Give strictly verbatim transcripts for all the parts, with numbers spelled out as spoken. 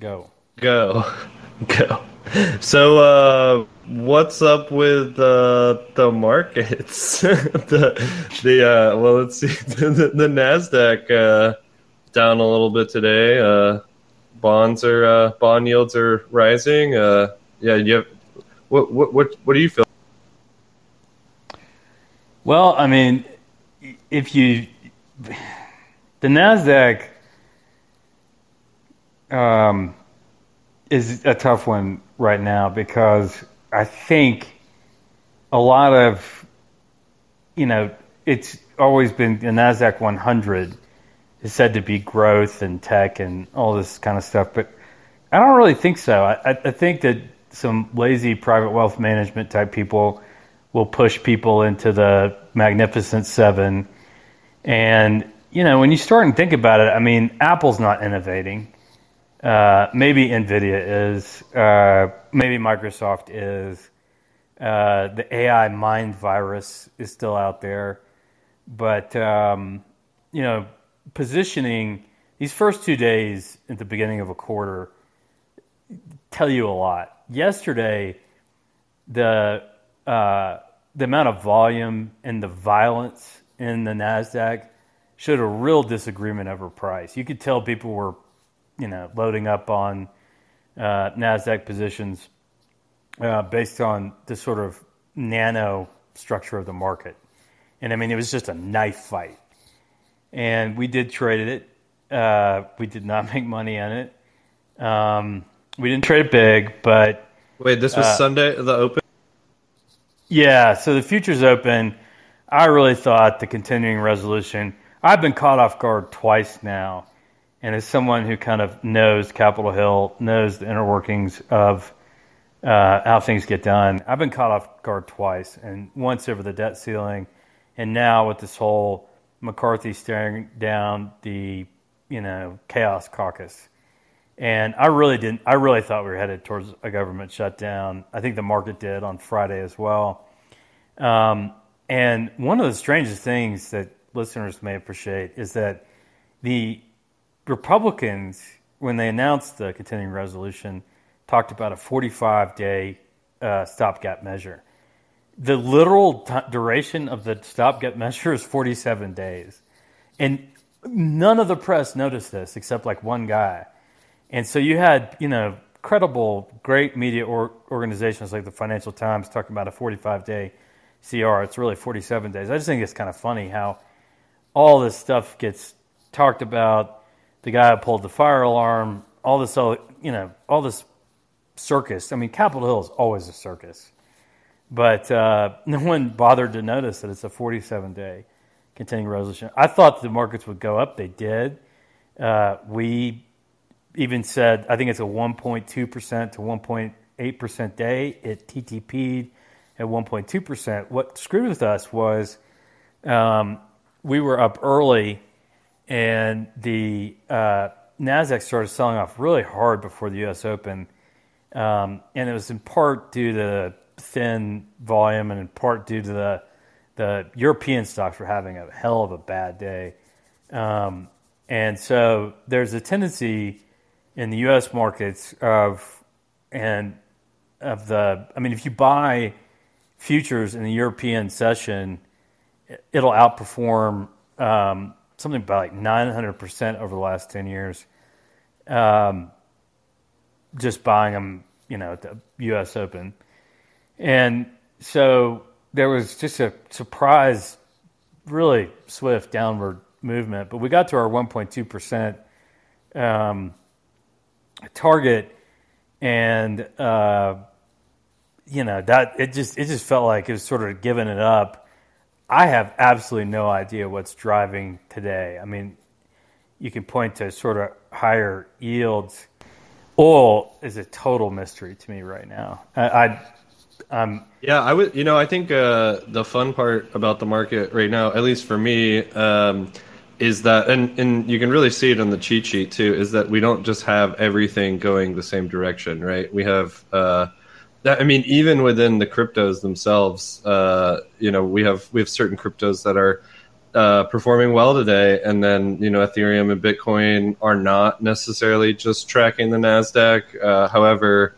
Go. Go. Go. So, uh, what's up with uh, the markets? the the uh, well, let's see. The, the NASDAQ uh, down a little bit today. Uh, bonds are uh, bond yields are rising. Uh, yeah, you have, what what what what do you feel? Well, I mean, if you the NASDAQ um, is a tough one right now because I think a lot of, you know, it's always been the NASDAQ one hundred is said to be growth and tech and all this kind of stuff, but I don't really think so. I, I think that some lazy private wealth management type people will push people into the Magnificent Seven. And, you know, when you start and think about it, I mean, Apple's not innovating. Uh, maybe Nvidia is, uh, maybe Microsoft is, uh, the A I mind virus is still out there, but, um, you know, positioning these first two days at the beginning of a quarter tell you a lot. Yesterday, the, uh, the amount of volume and the violence in the NASDAQ showed a real disagreement over price. You could tell people were, you know, loading up on uh, NASDAQ positions uh, based on the sort of nano structure of the market. And, I mean, it was just a knife fight. And we did trade it. Uh, we did not make money on it. Um, we didn't trade it big, but... Wait, this was uh, Sunday, the open? Yeah, so the futures open. I really thought the continuing resolution... I've been caught off guard twice now. And as someone who kind of knows Capitol Hill, knows the inner workings of uh, how things get done, I've been caught off guard twice, and once over the debt ceiling, and now with this whole McCarthy staring down the, you know, chaos caucus. And I really didn't. I really thought we were headed towards a government shutdown. I think the market did on Friday as well. Um, and one of the strangest things that listeners may appreciate is that the Republicans, when they announced the continuing resolution, talked about a forty-five day uh, stopgap measure. The literal t- duration of the stopgap measure is forty-seven days. And none of the press noticed this except like one guy. And so you had, you know, credible, great media or- organizations like the Financial Times talking about a forty-five day C R. It's really forty-seven days. I just think it's kind of funny how all this stuff gets talked about. The guy pulled the fire alarm, all this, you know, all this circus. I mean, Capitol Hill is always a circus. But uh, no one bothered to notice that it's a forty-seven day continuing resolution. I thought the markets would go up. They did. Uh, we even said, I think it's a one point two percent to one point eight percent day. It T T P'd at one point two percent. What screwed with us was um, we were up early, and the uh, NASDAQ started selling off really hard before the U S Open. Um, and it was in part due to thin volume and in part due to the the European stocks were having a hell of a bad day. Um, and so there's a tendency in the U S markets of, and of the, I mean, if you buy futures in the European session, it'll outperform um something about like nine hundred percent over the last ten years, um, just buying them, you know, at the U S Open. And so there was just a surprise, really swift downward movement. But we got to our one point two percent um, target, and, uh, you know, that it just it just felt like it was sort of giving it up. I have absolutely no idea what's driving today. I mean, you can point to sort of higher yields. Oil is a total mystery to me right now. I, I um, yeah, I would. You know, I think uh, the fun part about the market right now, at least for me, um, is that, and and you can really see it on the cheat sheet too, is that we don't just have everything going the same direction, right? We have. Uh, I mean, even within the cryptos themselves, uh, you know, we have we have certain cryptos that are uh, performing well today. And then, you know, Ethereum and Bitcoin are not necessarily just tracking the NASDAQ. Uh, however,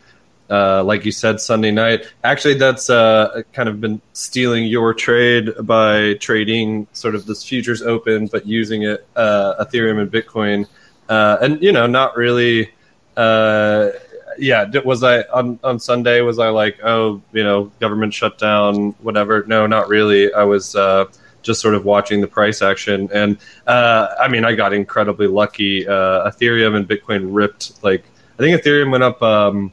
uh, like you said, Sunday night, actually, that's uh, kind of been stealing your trade by trading sort of this futures open, but using it, uh, Ethereum and Bitcoin. Uh, and, you know, not really. Uh, yeah, was I on, on Sunday? Was I like, oh, you know, government shutdown, whatever? No, not really. I was uh, just sort of watching the price action, and uh, I mean, I got incredibly lucky. Uh, Ethereum and Bitcoin ripped. Like, I think Ethereum went up um,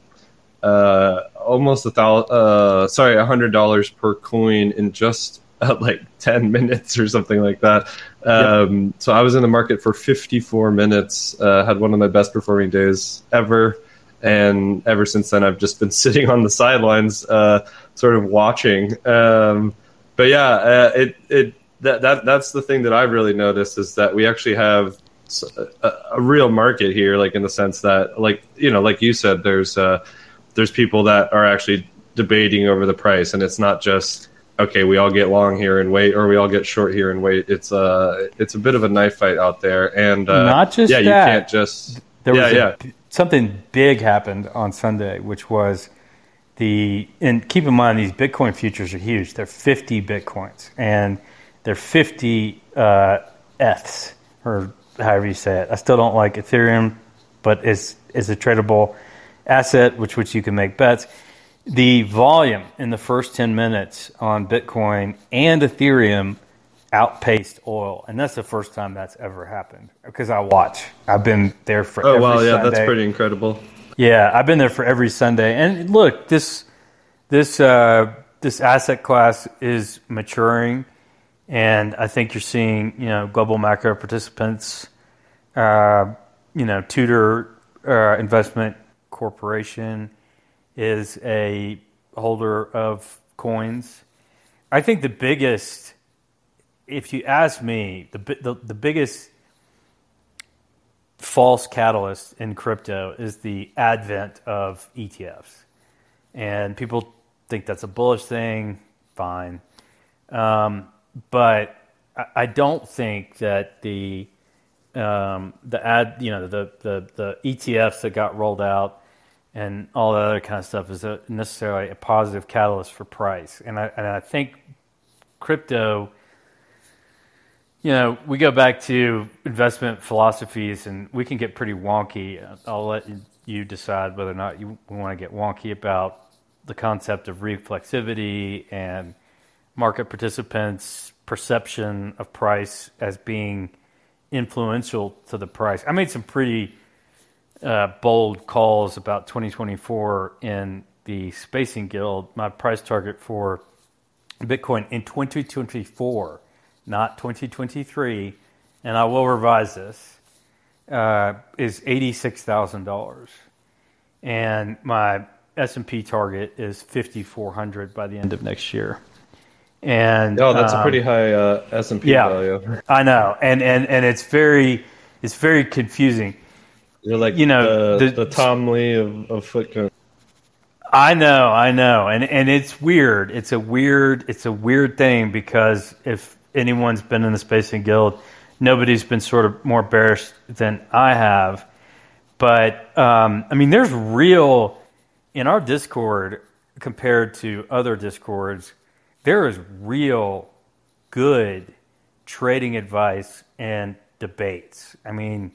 uh, almost a thousand. Uh, sorry, a hundred dollars per coin in just uh, like ten minutes or something like that. Um, yep. So I was in the market for fifty-four minutes. Uh, had one of my best performing days ever. And ever since then, I've just been sitting on the sidelines, uh, sort of watching. Um, but yeah, uh, it it that that that's the thing that I've really noticed is that we actually have a, a real market here, like in the sense that, like you know, like you said, there's uh, there's people that are actually debating over the price, and it's not just okay, we all get long here and wait, or we all get short here and wait. It's a uh, it's a bit of a knife fight out there, and uh, not just yeah, that. You can't just there was yeah a- yeah. Something big happened on Sunday, which was the, and keep in mind, these Bitcoin futures are huge. They're fifty Bitcoins and they're fifty uh, Fs, or however you say it. I still don't like Ethereum, but it's, it's a tradable asset, which, which you can make bets. The volume in the first ten minutes on Bitcoin and Ethereum outpaced oil, and that's the first time that's ever happened, because I watch. I've been there for oh, every wow, yeah, Sunday. That's pretty incredible. Yeah, I've been there for every Sunday. And look, this this uh, this asset class is maturing, and I think you're seeing, you know, global macro participants, uh, you know, Tudor uh, Investment Corporation is a holder of coins. I think the biggest If you ask me, the, the the biggest false catalyst in crypto is the advent of E T Fs. And people think that's a bullish thing, fine. Um, but I, I don't think that the um, the ad you know the, the the E T Fs that got rolled out and all that other kind of stuff is a, necessarily a positive catalyst for price. And I and I think crypto. You know, we go back to investment philosophies, and we can get pretty wonky. I'll let you decide whether or not you want to get wonky about the concept of reflexivity and market participants' perception of price as being influential to the price. I made some pretty uh, bold calls about twenty twenty-four in the Spacing Guild. My price target for Bitcoin in twenty twenty-four, not twenty twenty-three, and I will revise this, uh, is eighty-six thousand dollars. And my S and P target is fifty-four hundred by the end of next year. And oh, that's um, a pretty high uh, S and P yeah, value. I know, and and and it's very it's very confusing. You're like you know the, the, the Tom Lee of, of Footguns. I know, I know, and and it's weird. It's a weird it's a weird thing, because if anyone's been in the Spacing Guild, nobody's been sort of more bearish than I have. But, um, I mean, there's real, in our Discord, compared to other Discords, there is real good trading advice and debates. I mean,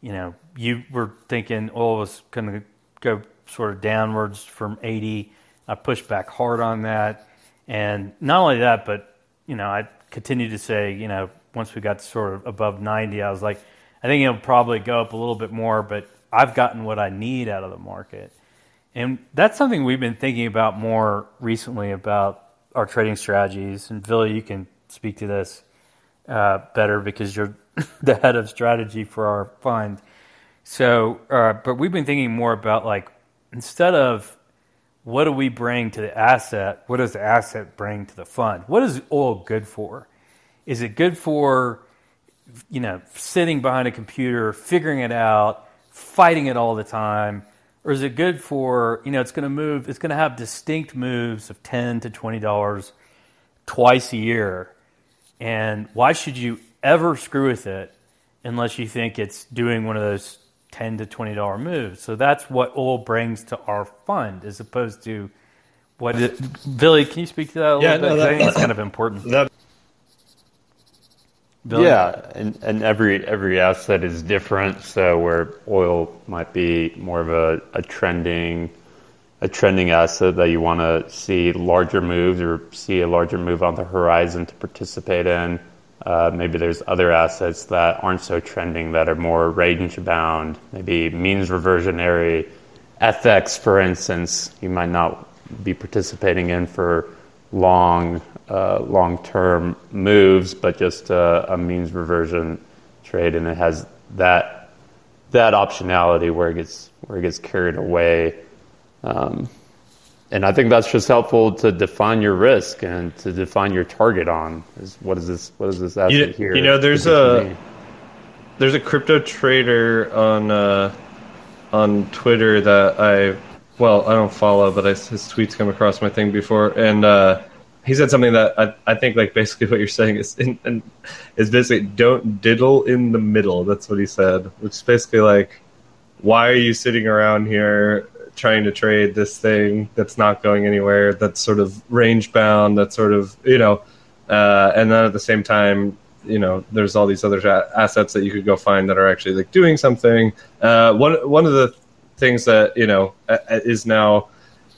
you know, you were thinking oil was going to go sort of downwards from eighty. I pushed back hard on that. And not only that, but, you know, I continue to say, you know, once we got sort of above ninety, I was like, I think it'll probably go up a little bit more, but I've gotten what I need out of the market. And that's something we've been thinking about more recently about our trading strategies. And Villy, you can speak to this uh, better, because you're the head of strategy for our fund. So, uh, but we've been thinking more about, like, instead of what do we bring to the asset? What does the asset bring to the fund? What is oil good for? Is it good for, you know, sitting behind a computer, figuring it out, fighting it all the time? Or is it good for, you know, it's going to move, it's going to have distinct moves of ten to twenty dollars twice a year. And why should you ever screw with it unless you think it's doing one of those ten to twenty dollar moves? So that's what oil brings to our fund, as opposed to what it, Villy, can you speak to that a yeah, little no, bit? That, I think it's kind of important. That, yeah, and, and every every asset is different. So where oil might be more of a, a trending a trending asset that you want to see larger moves or see a larger move on the horizon to participate in. Uh, maybe there's other assets that aren't so trending, that are more range bound, maybe means reversionary. F X, for instance, you might not be participating in for long, uh, long-term moves, but just uh, a means reversion trade, and it has that that optionality where it gets where it gets carried away. Um, and I think that's just helpful to define your risk and to define your target on is what is this what is this asset you, here? You know, there's a there's a crypto trader on uh, on Twitter that I. Well, I don't follow, but I, his tweets come across my thing before, and uh, he said something that I, I think, like, basically what you're saying is, in, in, is basically don't diddle in the middle. That's what he said, which is basically like, why are you sitting around here trying to trade this thing that's not going anywhere? That's sort of range bound. That's sort of you know, uh, and then at the same time, you know, there's all these other assets that you could go find that are actually like doing something. Uh, one one of the things that, you know, is now,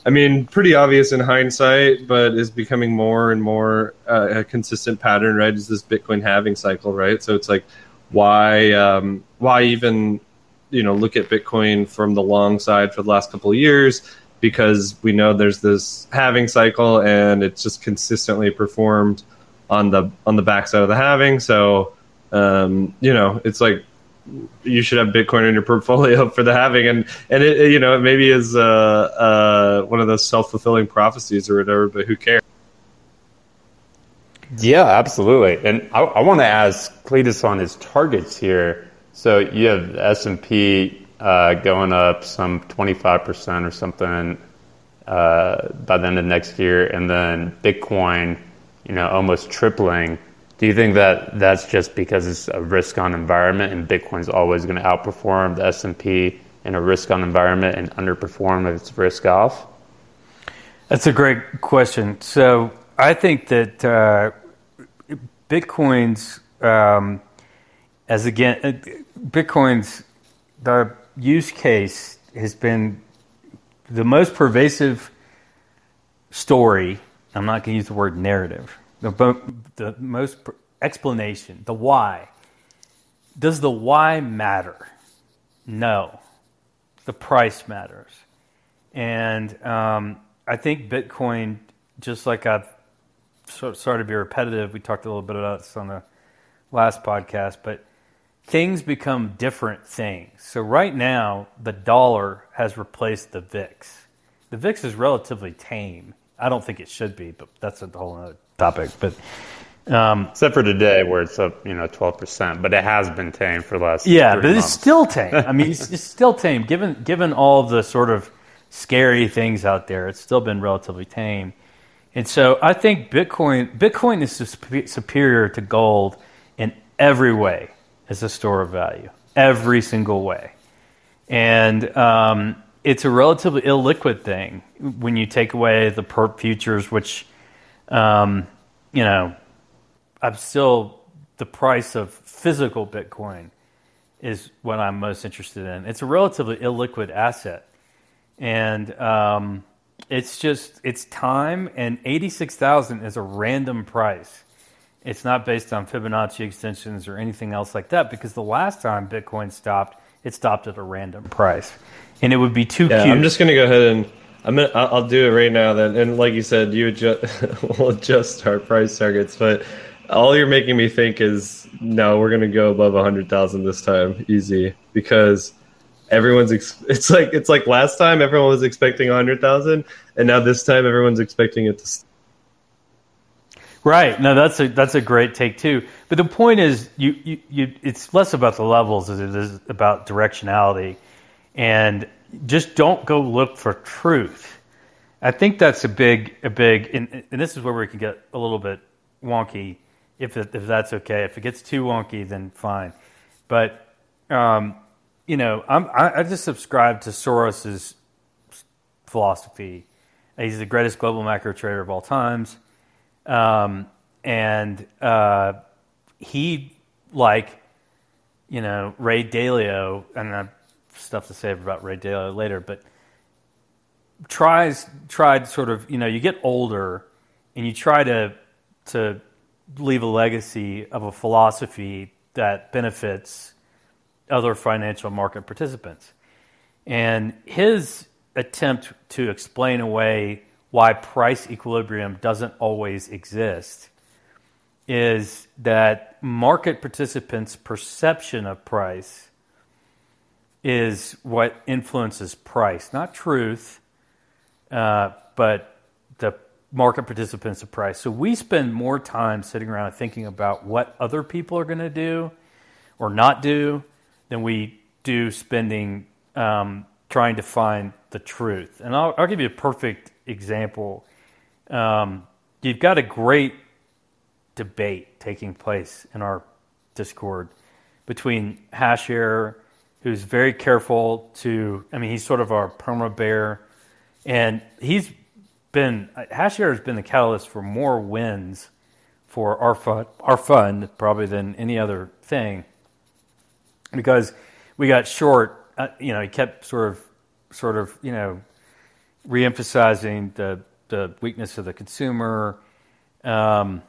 I mean, pretty obvious in hindsight, but is becoming more and more uh, a consistent pattern, right? Is this Bitcoin halving cycle, right? So it's like, why, um, why even, you know, look at Bitcoin from the long side for the last couple of years, because we know there's this halving cycle and it's just consistently performed on the on the backside of the halving. So, um, you know, it's like, you should have Bitcoin in your portfolio for the halving, and and it, it you know, it maybe is uh, uh, one of those self-fulfilling prophecies or whatever, but who cares? Yeah, absolutely. And I, I want to ask Cletus on his targets here. So you have S and P uh, going up some twenty-five percent or something uh, by the end of next year, and then Bitcoin, you know, almost tripling. Do you think that that's just because it's a risk-on environment and Bitcoin's always going to outperform the S and P in a risk-on environment and underperform if it's risk-off? That's a great question. So I think that uh, Bitcoin's, um, as again, Bitcoin's the use case has been the most pervasive story. I'm not going to use the word narrative. The, the most explanation, the why. Does the why matter? No. The price matters. And um, I think Bitcoin, just like I've sort of, sorry to be repetitive, we talked a little bit about this on the last podcast, but things become different things. So right now, the dollar has replaced the V I X. The V I X is relatively tame. I don't think it should be, but that's a whole other topic. But um, except for today, where it's up, you know, twelve percent, but it has been tame for the last yeah, three but months. It's still tame. I mean, it's, it's still tame. Given given all the sort of scary things out there, it's still been relatively tame. And so, I think Bitcoin Bitcoin is superior to gold in every way as a store of value, every single way, and um, it's a relatively illiquid thing when you take away the perp futures, which Um, you know, I'm still, the price of physical Bitcoin is what I'm most interested in. It's a relatively illiquid asset. And um, it's just, it's time, and eighty-six thousand is a random price. It's not based on Fibonacci extensions or anything else like that, because the last time Bitcoin stopped, it stopped at a random price. And it would be too yeah, cute. I'm just going to go ahead and I'm gonna, I'll do it right now then. And like you said, you adjust, we'll adjust our price targets. But all you're making me think is, no, we're going to go above one hundred thousand this time. Easy. Because everyone's... Ex- it's like it's like last time everyone was expecting one hundred thousand. And now this time everyone's expecting it to... St- right. No, that's a that's a great take too. But the point is, you, you, you it's less about the levels as it is about directionality. And... just don't go look for truth. I think that's a big, a big, and, and this is where we can get a little bit wonky if it, if that's okay. If it gets too wonky, then fine. But um, you know, I'm, I, I just subscribe to Soros's philosophy. He's the greatest global macro trader of all times, um, and uh, he, like, you know, Ray Dalio, and I have stuff to say about Ray Dalio later, but tries tried sort of, you know, you get older and you try to to leave a legacy of a philosophy that benefits other financial market participants. And his attempt to explain away why price equilibrium doesn't always exist is that market participants' perception of price is what influences price, not truth, uh, but the market participants of price. So we spend more time sitting around thinking about what other people are going to do or not do than we do spending um, trying to find the truth. And I'll, I'll give you a perfect example. Um, you've got a great debate taking place in our Discord between Hashair, who's very careful to, I mean, he's sort of our perma bear, and he's been, Hashair has been the catalyst for more wins for our fund, our fund probably than any other thing, because we got short, uh, you know, he kept sort of, sort of, you know, reemphasizing the the weakness of the consumer, um,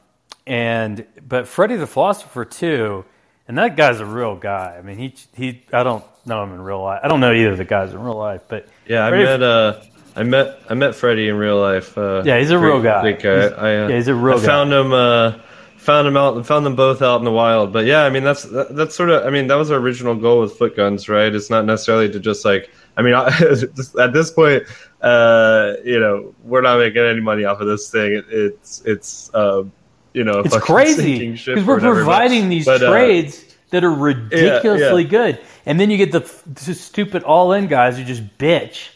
and but Freddie the Philosopher too, and that guy's a real guy. I mean, he he. I don't know him in real life. I don't know either of the guys in real life, but yeah, Freddie, I met uh, I met I met Freddie in real life. Uh, yeah, he's a real guy. I think I, he's, I uh, yeah, he's a real I guy. Found him. Uh, Found them out, found them both out in the wild. But yeah, I mean that's that, that's sort of, I mean that was our original goal with Footguns, right? It's not necessarily to just like, I mean I, just at this point, uh, you know, we're not making any money off of this thing. It, it's it's uh, you know, it's crazy because we're providing these but, trades uh, that are ridiculously yeah, yeah. good, and then you get the, the stupid all in guys who just bitch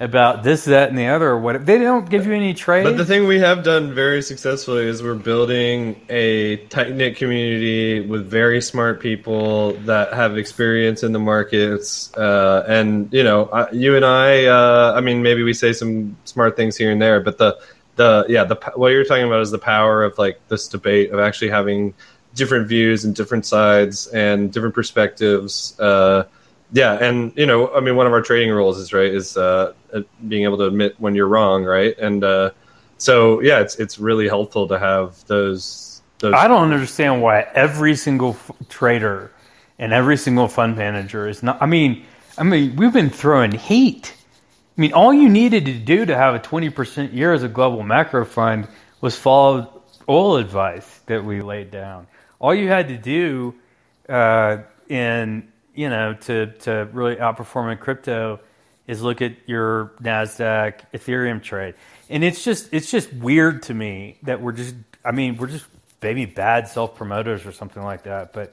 about this, that, and the other, or whatever. They don't give you any trades. But the thing we have done very successfully is we're building a tight-knit community with very smart people that have experience in the markets. Uh, and, you know, I, you and I, uh, I mean, maybe we say some smart things here and there, but the, the yeah, the what you're talking about is the power of, like, this debate of actually having different views and different sides and different perspectives. Uh, yeah, and, you know, I mean, one of our trading rules is, right, is... Uh, being able to admit when you're wrong, right? And uh, so, yeah, it's it's really helpful to have those. those I don't understand why every single f- trader and every single fund manager is not. I mean, I mean, we've been throwing heat. I mean, all you needed to do to have a twenty percent year as a global macro fund was follow oil advice that we laid down. All you had to do, uh, in you know, to to really outperform in crypto, is look at your NASDAQ Ethereum trade. And it's just it's just weird to me that we're just, I mean, we're just maybe bad self-promoters or something like that. But,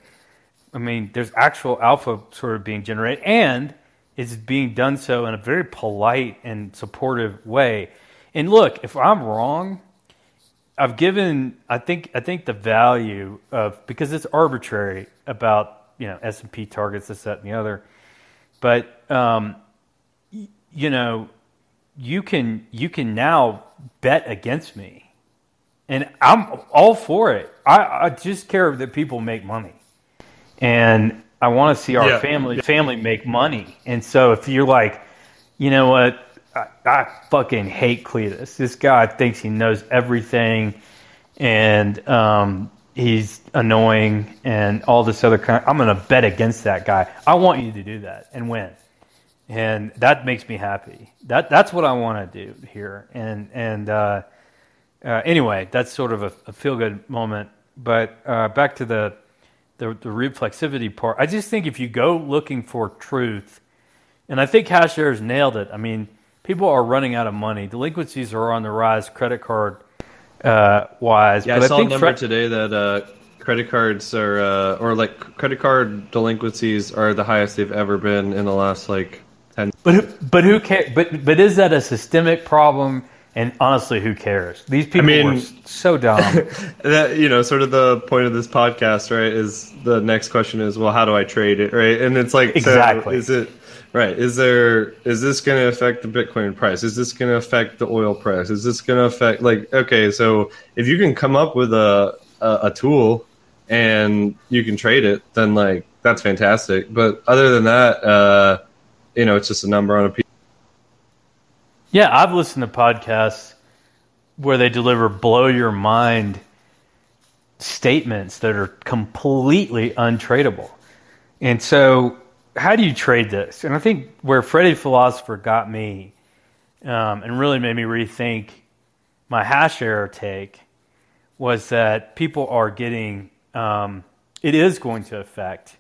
I mean, there's actual alpha sort of being generated, and it's being done so in a very polite and supportive way. And look, if I'm wrong, I've given, I think I think the value of, because it's arbitrary about, you know, S and P targets, this, that, and the other. But, um you know, you can you can now bet against me, and I'm all for it. I, I just care that people make money, and I want to see our yeah. family yeah. family make money. And so if you're like, you know what, I, I fucking hate Cletus. This guy thinks he knows everything, and um, he's annoying, and all this other kind. I'm going to bet against that guy. I want you to do that and win. And that makes me happy. That that's what I want to do here. And and uh, uh, anyway, that's sort of a, a feel-good moment. But uh, back to the, the the reflexivity part. I just think if you go looking for truth, and I think Hashair's nailed it. I mean, people are running out of money. Delinquencies are on the rise, credit card uh, wise. Yeah, but I saw I think a number fr- today that uh, credit cards are, uh, or like credit card delinquencies are the highest they've ever been in the last like. But who, but who cares? But but is that a systemic problem? And honestly, who cares? These people I mean, were so dumb. That, you know, sort of the point of this podcast, right, is the next question is, well, how do I trade it, right? And it's like, exactly. So is it, right, is there, is this going to affect the Bitcoin price? Is this going to affect the oil price? Is this going to affect, like, okay, so if you can come up with a, a, a tool and you can trade it, then, like, that's fantastic. But other than that, uh, you know, it's just a number on a piece. Yeah, I've listened to podcasts where they deliver blow-your-mind statements that are completely untradeable. And so how do you trade this? And I think where Freddie Philosopher got me um, and really made me rethink my Hashair take was that people are getting um, – it is going to affect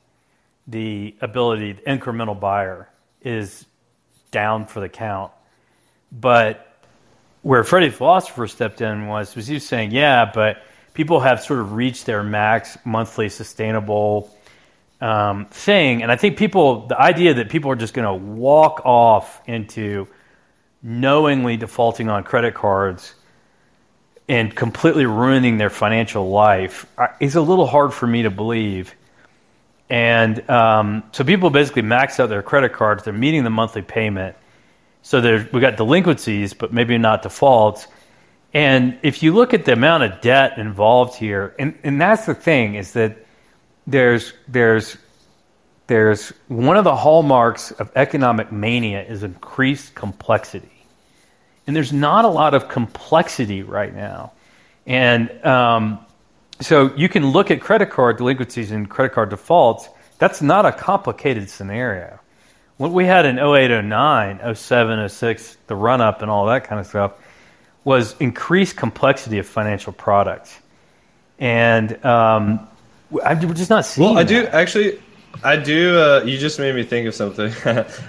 the ability – the incremental buyer is down for the count. But where Freddie Philosopher stepped in was, was he was saying, yeah, but people have sort of reached their max monthly sustainable um, thing. And I think people, the idea that people are just going to walk off into knowingly defaulting on credit cards and completely ruining their financial life is a little hard for me to believe. And um, so people basically max out their credit cards. They're meeting the monthly payment. So there, we got delinquencies, but maybe not defaults. And if you look at the amount of debt involved here, and, and that's the thing, is that there's there's there's one of the hallmarks of economic mania is increased complexity. And there's not a lot of complexity right now. And um, so you can look at credit card delinquencies and credit card defaults. That's not a complicated scenario. What we had in oh eight, oh nine, oh seven, oh six, the run-up and all that kind of stuff, was increased complexity of financial products. And um, I'm just not seeing Well, I that. do, actually, I do, uh, you just made me think of something.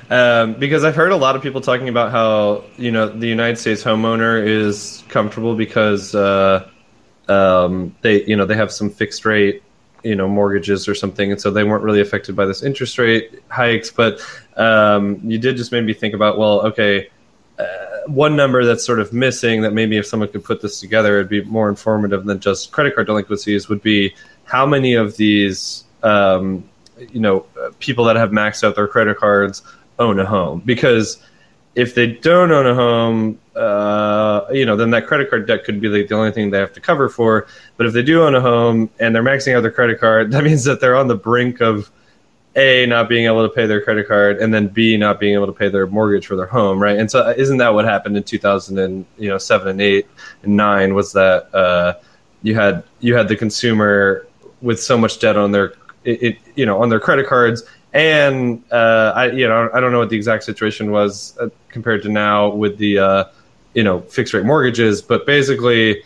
um, because I've heard a lot of people talking about how, you know, the United States homeowner is comfortable because uh, um, they, you know, they have some fixed rate, you know, mortgages or something, and so they weren't really affected by this interest rate hikes. But um, you did just make me think about, well, okay, uh, one number that's sort of missing that maybe if someone could put this together, it'd be more informative than just credit card delinquencies would be how many of these, um, you know, people that have maxed out their credit cards own a home. Because if they don't own a home, uh, you know, then that credit card debt could be like the only thing they have to cover for. But if they do own a home and they're maxing out their credit card, that means that they're on the brink of A, not being able to pay their credit card, and then B, not being able to pay their mortgage for their home, right? And so, isn't that what happened in two thousand seven and eight and nine? Was that uh, you had you had the consumer with so much debt on their it, it you know on their credit cards. And uh, I, you know, I don't know what the exact situation was uh, compared to now with the, uh, you know, fixed rate mortgages. But basically,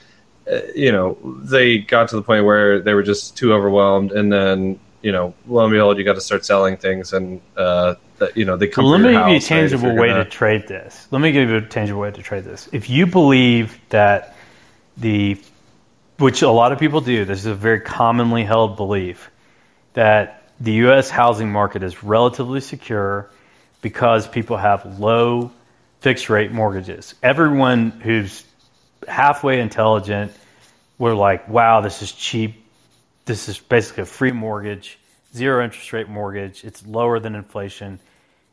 uh, you know, they got to the point where they were just too overwhelmed, and then, you know, lo and behold, you got to start selling things, and uh, that, you know, they come. Well, let me give you a tangible way to trade this. Let me give you a tangible way to trade this. If you believe that the, which a lot of people do, this is a very commonly held belief that the U S housing market is relatively secure because people have low fixed rate mortgages. Everyone who's halfway intelligent were like, wow, this is cheap. This is basically a free mortgage, zero interest rate mortgage. It's lower than inflation.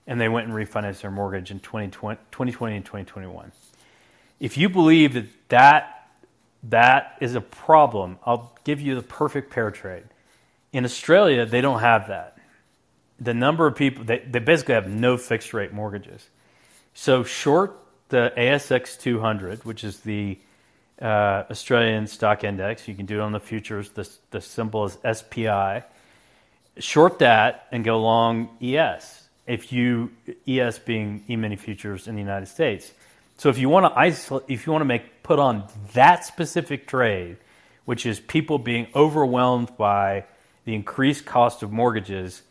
And they went and refinanced their mortgage in twenty twenty and twenty twenty-one. If you believe that that, that is a problem, I'll give you the perfect pair trade. In Australia, they don't have that. The number of people, they, they basically have no fixed rate mortgages. So short the A S X two hundred, which is the uh, Australian stock index. You can do it on the futures. The, the symbol is S P I. Short that and go long E S, if you, E S being E-mini futures in the United States. So if you want to isolate, if you want to make, put on that specific trade, which is people being overwhelmed by the increased cost of mortgages,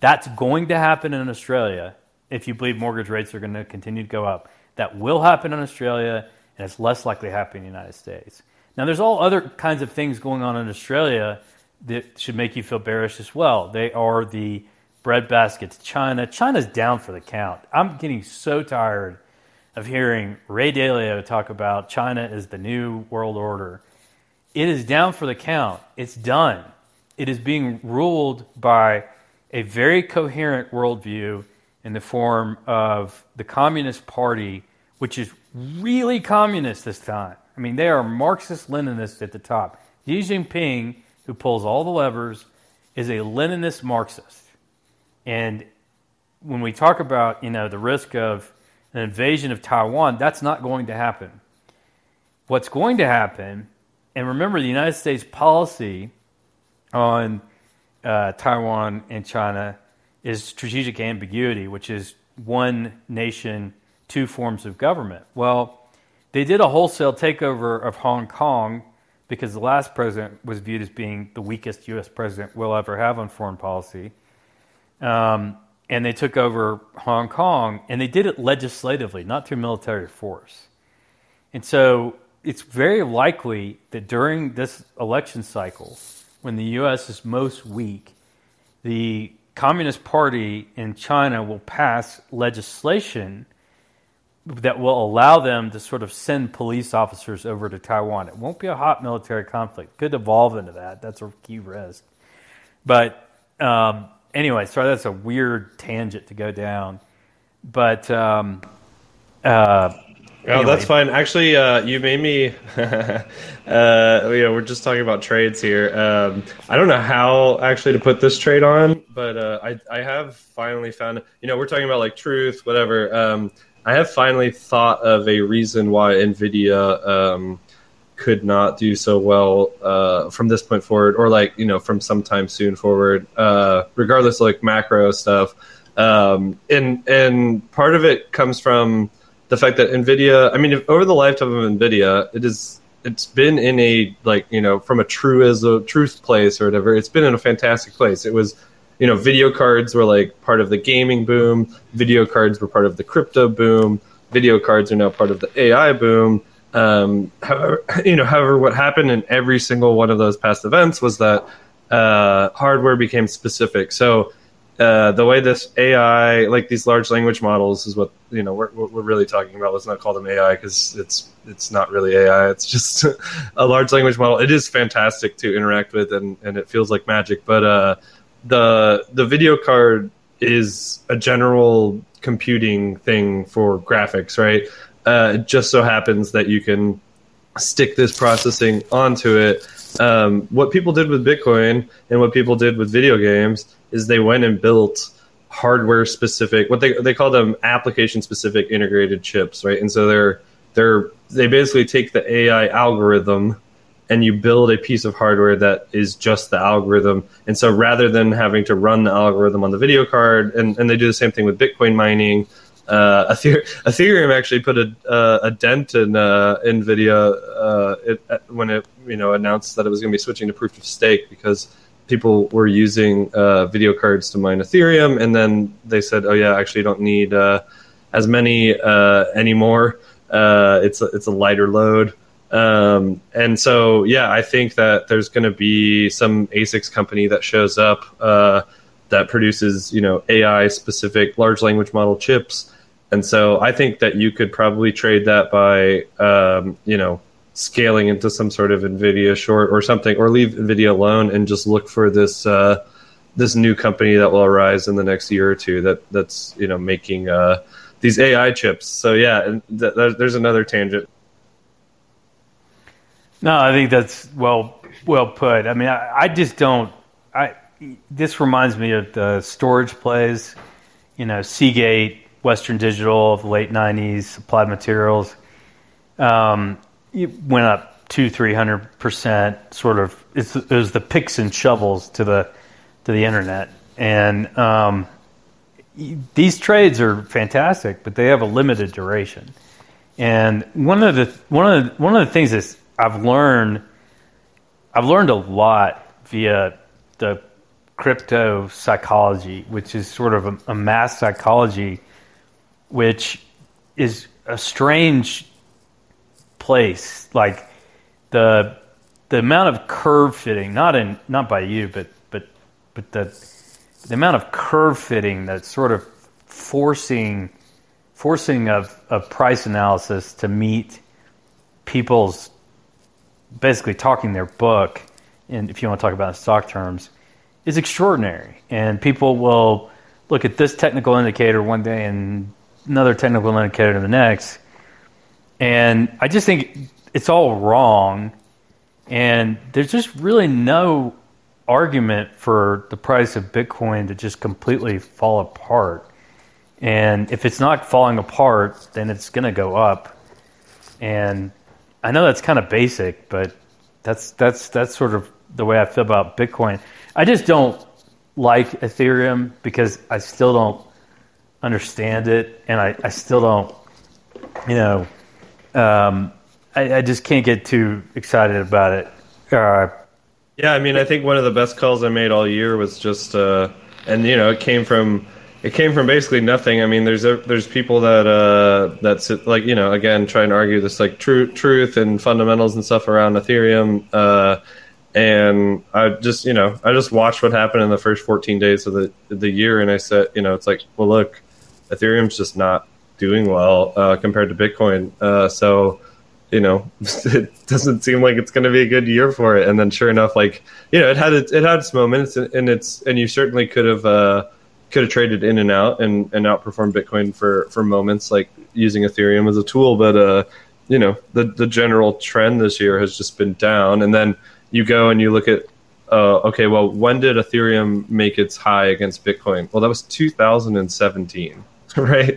that's going to happen in Australia if you believe mortgage rates are going to continue to go up. That will happen in Australia, and it's less likely to happen in the United States. Now, there's all other kinds of things going on in Australia that should make you feel bearish as well. They are the breadbasket to China. China's down for the count. I'm getting so tired of hearing Ray Dalio talk about China is the new world order. It is down for the count. It's done. It is being ruled by a very coherent worldview in the form of the Communist Party, which is really communist this time. I mean, they are Marxist-Leninists at the top. Xi Jinping, who pulls all the levers, is a Leninist Marxist. And when we talk about, you know, the risk of an invasion of Taiwan, that's not going to happen. What's going to happen, and remember the United States policy on uh, Taiwan and China is strategic ambiguity, which is one nation, two forms of government. Well, they did a wholesale takeover of Hong Kong because the last president was viewed as being the weakest U S president we'll ever have on foreign policy. Um, and they took over Hong Kong, and they did it legislatively, not through military force. And so it's very likely that during this election cycle, when the U S is most weak, the Communist Party in China will pass legislation that will allow them to sort of send police officers over to Taiwan. It won't be a hot military conflict. Could evolve into that. That's a key risk. But um, anyway, sorry, that's a weird tangent to go down. But um, uh, oh, anyway. That's fine. Actually, uh, you made me. uh, you know, we're just talking about trades here. Um, I don't know how actually to put this trade on, but uh, I I have finally found. You know, we're talking about like truth, whatever. Um, I have finally thought of a reason why Nvidia um, could not do so well uh, from this point forward, or like you know, from sometime soon forward, uh, regardless of like macro stuff. Um, and and part of it comes from the fact that NVIDIA, I mean, if, over the lifetime of NVIDIA, it is, it's been in a, like, you know, from a truism, truth place or whatever, it's been in a fantastic place. It was, you know, video cards were, like, part of the gaming boom. Video cards were part of the crypto boom. Video cards are now part of the A I boom. Um, however, you know, however, what happened in every single one of those past events was that uh, hardware became specific. So, Uh, the way this A I, like these large language models, is what you know we're we're really talking about. Let's not call them A I because it's it's not really A I. It's just a large language model. It is fantastic to interact with, and, and it feels like magic. But uh, the the video card is a general computing thing for graphics, right? Uh, it just so happens that you can stick this processing onto it. Um, what people did with Bitcoin and what people did with video games is they went and built hardware-specific, what they they call them application-specific integrated chips, right? And so they're they're they basically take the A I algorithm and you build a piece of hardware that is just the algorithm. And so rather than having to run the algorithm on the video card, and, and they do the same thing with Bitcoin mining. Uh, Ether- Ethereum actually put a uh, a dent in uh, Nvidia uh, it, when it you know announced that it was going to be switching to proof of stake because people were using uh, video cards to mine Ethereum, and then they said, "Oh yeah, actually, you don't need uh, as many uh, anymore. Uh, it's a, it's a lighter load." Um, and so, yeah, I think that there's going to be some A SICS company that shows up uh, that produces you know A I specific large language model chips, and so I think that you could probably trade that by um, you know. scaling into some sort of NVIDIA short or something, or leave NVIDIA alone and just look for this uh, this new company that will arise in the next year or two that that's you know making uh, these A I chips. So yeah, and th- th- there's another tangent. No, I think that's well well put. I mean, I, I just don't. I this reminds me of the storage plays, you know, Seagate, Western Digital of the late nineties, Applied Materials. Um, It went up two, three hundred percent. Sort of, it's, it was the picks and shovels to the to the internet. And um, these trades are fantastic, but they have a limited duration. And one of the one of the, one of the things that I've learned, I've learned a lot via the crypto psychology, which is sort of a, a mass psychology, which is a strange place. Like the the amount of curve fitting, not in not by you, but but but the the amount of curve fitting that's sort of forcing forcing a, a price analysis to meet people's basically talking their book, and if you want to talk about stock terms, is extraordinary. And people will look at this technical indicator one day and another technical indicator the next. And I just think it's all wrong. And there's just really no argument for the price of Bitcoin to just completely fall apart. And if it's not falling apart, then it's going to go up. And I know that's kind of basic, but that's that's that's sort of the way I feel about Bitcoin. I just don't like Ethereum because I still don't understand it, and I, I still don't, you know, um, I, I just can't get too excited about it. Uh, yeah, I mean, I think one of the best calls I made all year was just, uh, and you know, it came from it came from basically nothing. I mean, there's a, there's people that uh, that sit, like, you know, again, try and argue this like true truth and fundamentals and stuff around Ethereum. Uh, And I just, you know, I just watched what happened in the first fourteen days of the the year, and I said, you know, it's like, well, look, Ethereum's just not doing well uh, compared to Bitcoin. Uh, so, you know, it doesn't seem like it's going to be a good year for it. And then, sure enough, like, you know, it had its, it had its moments, and, and it's and you certainly could have uh, could have traded in and out and, and outperformed Bitcoin for, for moments, like using Ethereum as a tool. But uh, you know, the the general trend this year has just been down, and then. You go and you look at, uh, okay, well, when did Ethereum make its high against Bitcoin? Well, that was two thousand seventeen, right?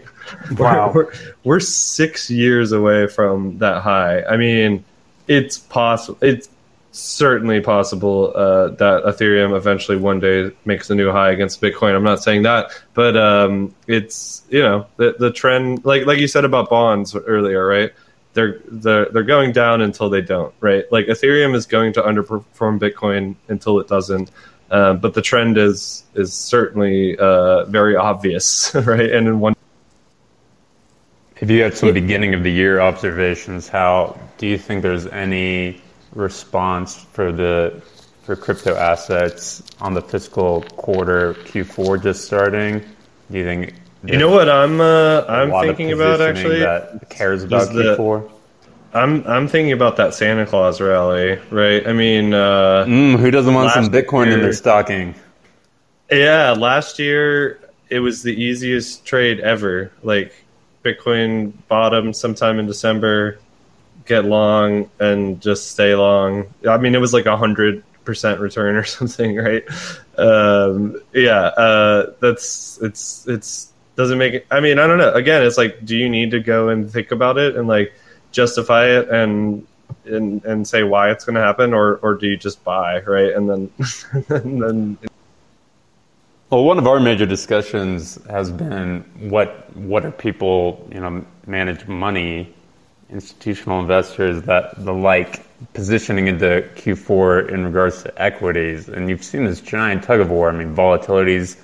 Wow. We're, we're, we're six years away from that high. I mean, it's possible. It's certainly possible uh, that Ethereum eventually one day makes a new high against Bitcoin. I'm not saying that, but um, it's, you know, the the trend, like like you said about bonds earlier, right? They're, they're they're going down until they don't, right? Like Ethereum is going to underperform Bitcoin until it doesn't. Uh, but the trend is is certainly uh, very obvious, right? And in one, if you had some beginning of the year observations, how do you think there's any response for the for crypto assets on the fiscal quarter Q four just starting? Do you think? You know what I'm uh, I'm thinking about actually that cares about Q four? I'm I'm thinking about that Santa Claus rally, right? I mean, uh, mm, who doesn't want some Bitcoin year, in their stocking? Yeah, last year it was the easiest trade ever. Like Bitcoin bottom sometime in December, get long and just stay long. I mean, it was like a hundred percent return or something, right? Um, yeah, uh, that's it's it's. Doesn't make it, I mean, I don't know. Again, it's like, do you need to go and think about it and like justify it and and, and say why it's going to happen, or or do you just buy, right? And then, and then. Well, one of our major discussions has been what what are people, you know, manage money, institutional investors that the like positioning into Q four in regards to equities, and you've seen this giant tug of war. I mean, volatility's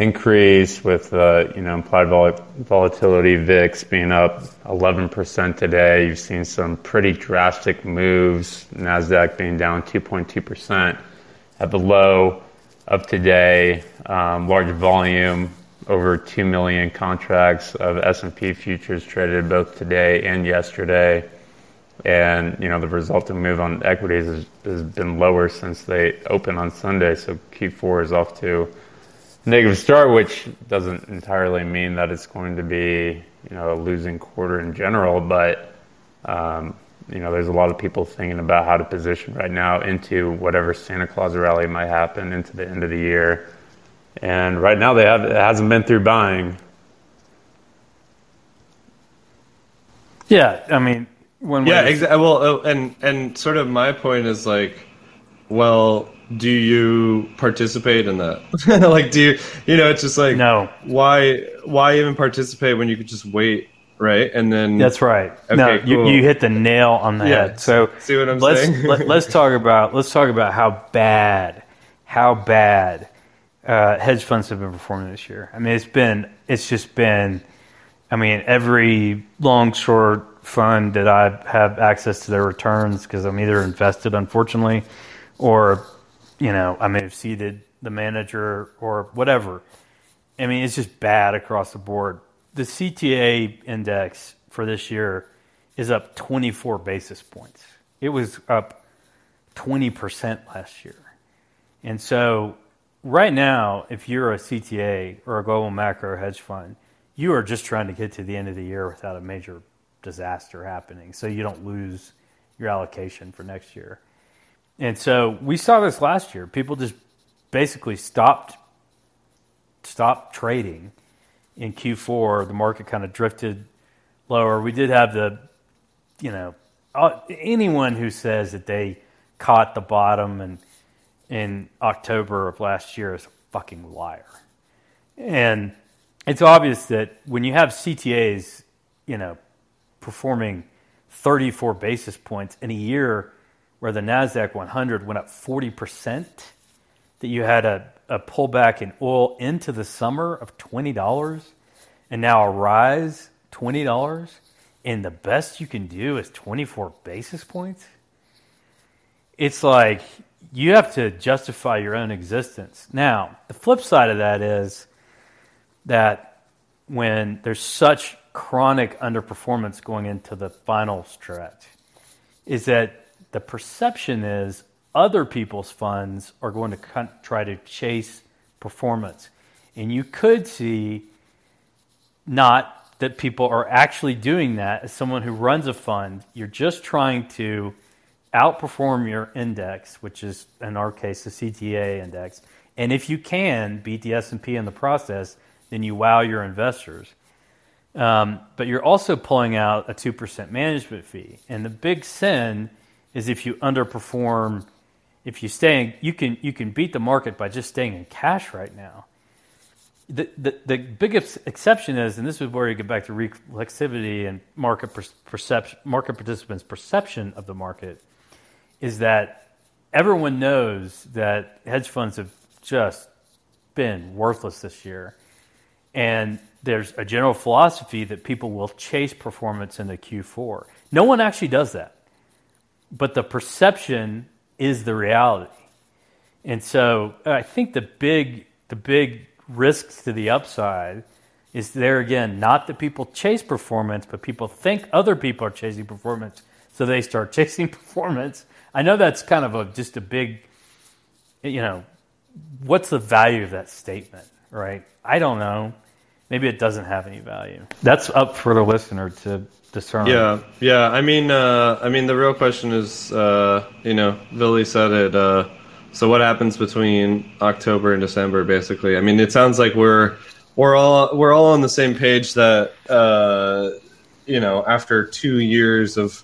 increase with uh, you know implied vol- volatility, V I X being up eleven percent today. You've seen some pretty drastic moves. NASDAQ being down two point two percent at the low of today. Um, large volume, over two million contracts of S and P futures traded both today and yesterday. And you know the resulting move on equities has, has been lower since they opened on Sunday. So Q four is off to negative start, which doesn't entirely mean that it's going to be, you know, a losing quarter in general, but, um, you know, there's a lot of people thinking about how to position right now into whatever Santa Claus rally might happen into the end of the year. And right now they have, it hasn't been through buying. Yeah. I mean, when yeah, exactly. Well, and, and sort of my point is like, well, do you participate in that? Like, do you, you know, it's just like, no. Why, why even participate when you could just wait, right? And then that's right. Okay, no, cool. you, you hit the nail on the yeah, head. So see what I'm let's, saying? let, let's talk about let's talk about how bad, how bad uh, hedge funds have been performing this year. I mean, it's been, it's just been, I mean, every long short fund that I have access to their returns because I'm either invested, unfortunately, or you know, I may have seeded the manager or whatever. I mean, it's just bad across the board. the C T A index for this year is up twenty-four basis points. It was up twenty percent last year. And so right now, if you're a C T A or a global macro hedge fund, you are just trying to get to the end of the year without a major disaster happening so you don't lose your allocation for next year. And so we saw this last year. People just basically stopped stopped trading in Q four. The market kind of drifted lower. We did have the, you know, anyone who says that they caught the bottom and in October of last year is a fucking liar. And it's obvious that when you have C T As, you know, performing thirty-four basis points in a year where the NASDAQ one hundred went up forty percent, that you had a, a pullback in oil into the summer of twenty dollars and now a rise twenty dollars, and the best you can do is twenty-four basis points. It's like you have to justify your own existence. Now, the flip side of that is that when there's such chronic underperformance going into the final stretch, is that the perception is other people's funds are going to try to chase performance. And you could see not that people are actually doing that. As someone who runs a fund, you're just trying to outperform your index, which is, in our case, the C T A index. And if you can beat the S and P in the process, then you wow your investors. Um, but you're also pulling out a two percent management fee. And the big sin is if you underperform, if you stay in, you can you can beat the market by just staying in cash right now. The, the, the biggest exception is, and this is where you get back to reflexivity and market per, perception, market participants' perception of the market, is that everyone knows that hedge funds have just been worthless this year. And there's a general philosophy that people will chase performance into Q four. No one actually does that. But the perception is the reality. And so I think the big the big risks to the upside is there again, not that people chase performance, but people think other people are chasing performance, so they start chasing performance. I know that's kind of a, just a big, you know, what's the value of that statement, right? I don't know. Maybe it doesn't have any value. That's up for the listener to discern. Yeah, yeah. I mean, uh, I mean, the real question is, uh, you know, Villy said it. Uh, so what happens between October and December, basically? I mean, it sounds like we're we're all we're all on the same page that uh, you know, after two years of,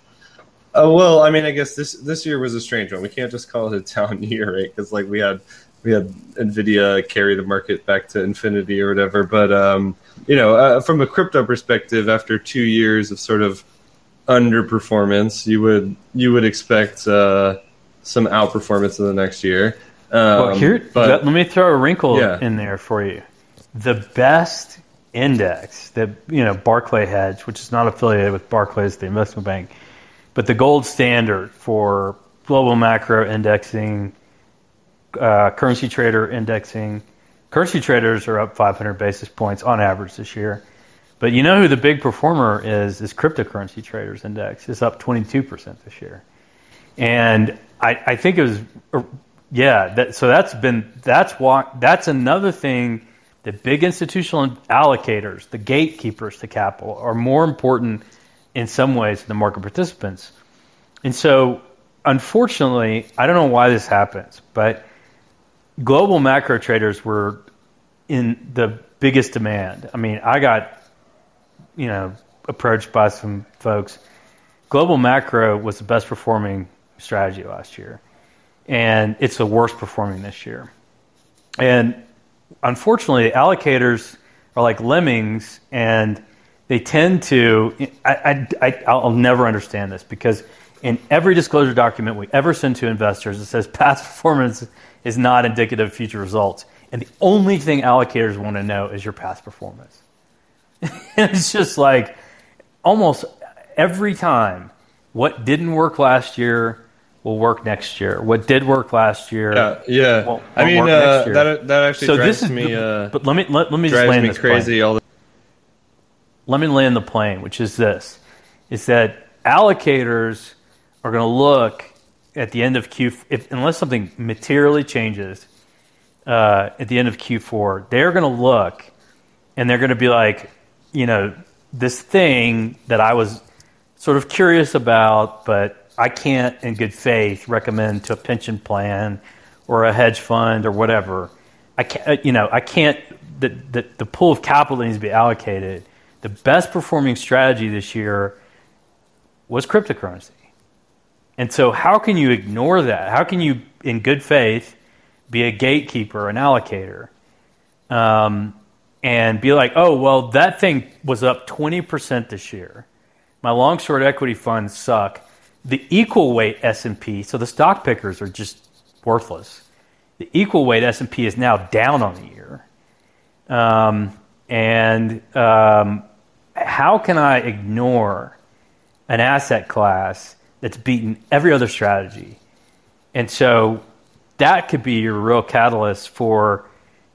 uh, well, I mean, I guess this this year was a strange one. We can't just call it a down year, right? Because like we had. We had Nvidia carry the market back to infinity or whatever. But, um, you know, uh, from a crypto perspective, after two years of sort of underperformance, you would you would expect uh, some outperformance in the next year. Um, well, here, but, let me throw a wrinkle yeah. in there for you. The best index that, you know, Barclay Hedge, which is not affiliated with Barclays, the investment bank, but the gold standard for global macro indexing, Uh, currency trader indexing. Currency traders are up five hundred basis points on average this year. But you know who the big performer is, is cryptocurrency traders index. It's up twenty-two percent this year. And I, I think it was, yeah, that, so that's been, that's why, that's another thing that big institutional allocators, the gatekeepers to capital, are more important in some ways than the market participants. And so, unfortunately, I don't know why this happens, but global macro traders were in the biggest demand. I mean, I got, you know, approached by some folks. Global macro was the best performing strategy last year, and it's the worst performing this year. And unfortunately, allocators are like lemmings, and they tend to, I, I, I, I'll never understand this, because in every disclosure document we ever send to investors, it says past performance is not indicative of future results. And the only thing allocators want to know is your past performance. It's just like almost every time, what didn't work last year will work next year. What did work last year, yeah, yeah. Won't, won't I mean, work uh, next year. That that actually so drives this is, me. Uh, but let me let, let me just land me this crazy. All the- let me land the plane, which is this, is that allocators are going to look at the end of Q, if, unless something materially changes uh, at the end of Q four, they're going to look and they're going to be like, you know, this thing that I was sort of curious about, but I can't in good faith recommend to a pension plan or a hedge fund or whatever. I can't, you know, I can't, the, the, the pool of capital that needs to be allocated. The best performing strategy this year was cryptocurrency. And so how can you ignore that? How can you, in good faith, be a gatekeeper, an allocator, um, and be like, oh, well, that thing was up twenty percent this year. My long-short equity funds suck. The equal weight S and P, so the stock pickers are just worthless. The equal weight S and P is now down on the year. Um, and um, how can I ignore an asset class that's beaten every other strategy? And so that could be your real catalyst for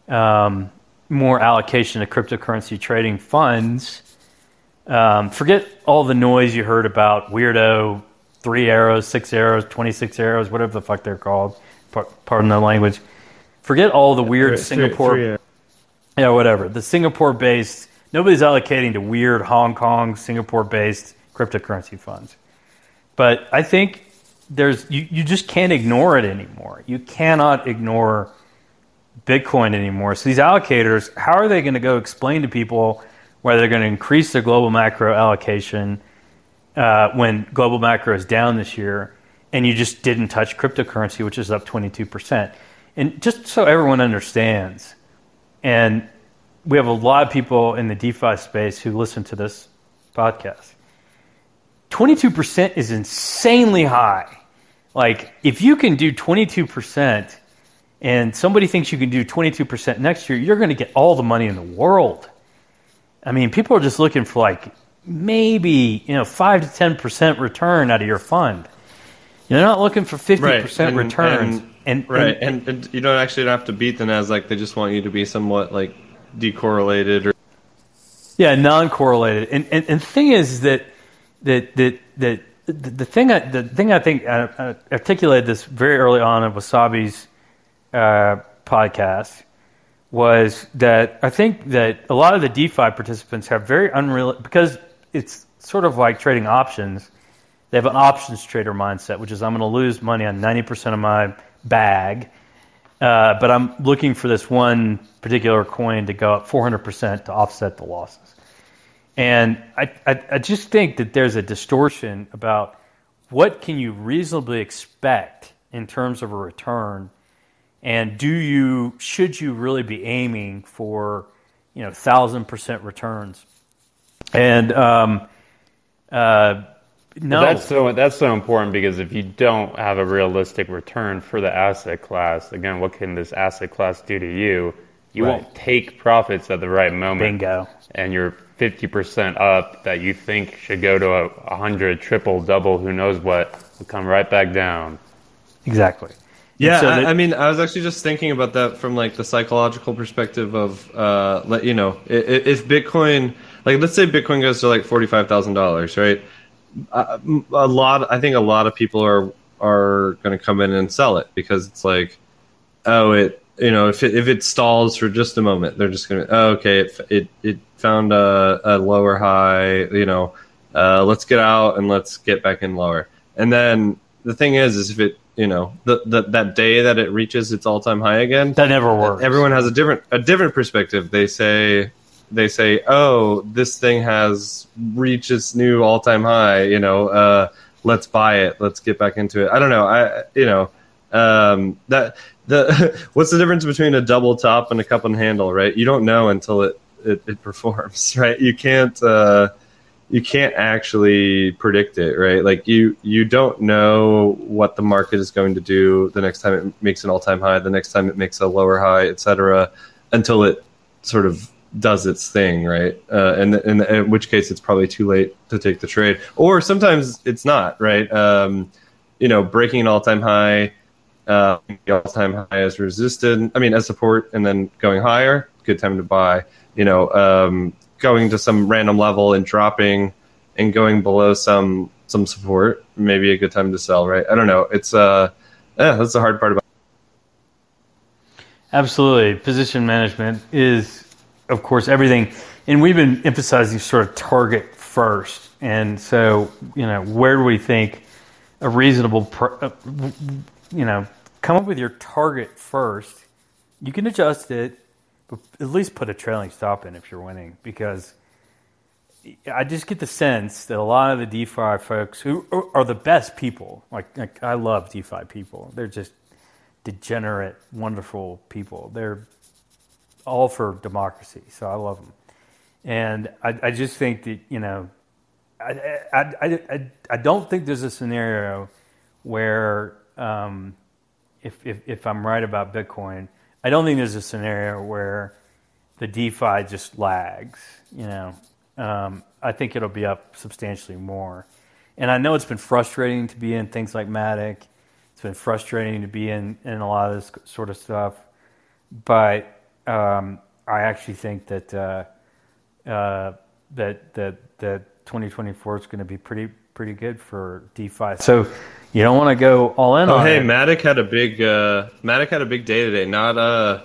um, more allocation to cryptocurrency trading funds. Um, forget all the noise you heard about weirdo, three arrows, six arrows, twenty-six arrows, whatever the fuck they're called. Pardon the language. Forget all the weird three, Singapore... Three, three, yeah, whatever. The Singapore-based... Nobody's allocating to weird Hong Kong, Singapore-based cryptocurrency funds. But I think there's you, you just can't ignore it anymore. You cannot ignore Bitcoin anymore. So these allocators, how are they going to go explain to people why they're going to increase their global macro allocation uh, when global macro is down this year and you just didn't touch cryptocurrency, which is up twenty-two percent? And just so everyone understands, and we have a lot of people in the DeFi space who listen to this podcast, twenty-two percent is insanely high. Like, if you can do twenty-two percent and somebody thinks you can do twenty-two percent next year, you're going to get all the money in the world. I mean, people are just looking for like maybe, you know, five to ten percent return out of your fund. You're not looking for fifty percent right. and, returns. And, and, right. And, and, and, and you don't actually have to beat the NASDAQ. They just want you to be somewhat like decorrelated. Or- yeah, non-correlated. And, and, and the thing is that That the, the the thing I the thing I think I, I articulated this very early on in Wasabi's uh, podcast was that I think that a lot of the DeFi participants have very unreal because it's sort of like trading options. They have an options trader mindset, which is I'm going to lose money on ninety percent of my bag, uh, but I'm looking for this one particular coin to go up four hundred percent to offset the losses. And I, I, I just think that there's a distortion about what can you reasonably expect in terms of a return, and do you should you really be aiming for, you know, thousand percent returns? And um, uh, no, well, that's so that's so important because if you don't have a realistic return for the asset class, again, what can this asset class do to you? You right. won't take profits at the right moment. Bingo. And you're fifty percent up that you think should go to a one hundred, triple, double, who knows what, will come right back down. Exactly. Yeah, so that- I, I mean, I was actually just thinking about that from like the psychological perspective of, uh, let you know, if, if Bitcoin, like let's say Bitcoin goes to like forty-five thousand dollars, right? A, a lot, I think a lot of people are are going to come in and sell it because it's like, oh, it, you know, if it, if it stalls for just a moment, they're just going to, oh, okay, it it, it found a, a lower high, you know, uh, let's get out and let's get back in lower. And then the thing is, is if it, you know, the, the, that day that it reaches its all-time high again. That never works. Everyone has a different a different perspective. They say, they say, oh, this thing has reached its new all-time high, you know, uh, let's buy it. Let's get back into it. I don't know. I, you know, um, that... The, what's the difference between a double top and a cup and handle, right? You don't know until it, it, it performs, right? You can't uh, you can't actually predict it, right? Like you you don't know what the market is going to do the next time it makes an all-time high, the next time it makes a lower high, et cetera, until it sort of does its thing, right? Uh, and, and in which case it's probably too late to take the trade, or sometimes it's not, right? Um, you know, breaking an all-time high. Uh, the all-time high as resistance, I mean, as support, and then going higher, good time to buy. You know, um, going to some random level and dropping and going below some some support, maybe a good time to sell, right? I don't know. It's uh, yeah, that's the hard part about it. Absolutely. Position management is, of course, everything. And we've been emphasizing sort of target first. And so, you know, where do we think a reasonable, pr- you know, come up with your target first. You can adjust it, but at least put a trailing stop in if you're winning, because I just get the sense that a lot of the DeFi folks who are the best people, like, like I love DeFi people. They're just degenerate, wonderful people. They're all for democracy, so I love them. And I, I just think that, you know, I, I, I, I, I don't think there's a scenario where um, if, if if I'm right about Bitcoin, I don't think there's a scenario where the DeFi just lags, you know. Um, I think it'll be up substantially more. And I know it's been frustrating to be in things like Matic. It's been frustrating to be in, in a lot of this sort of stuff. But um, I actually think that uh, uh, that that that twenty twenty-four is going to be pretty pretty good for DeFi. So you don't want to go all in. Oh, on hey, it. Matic had a big uh, Matic had a big day today. Not uh,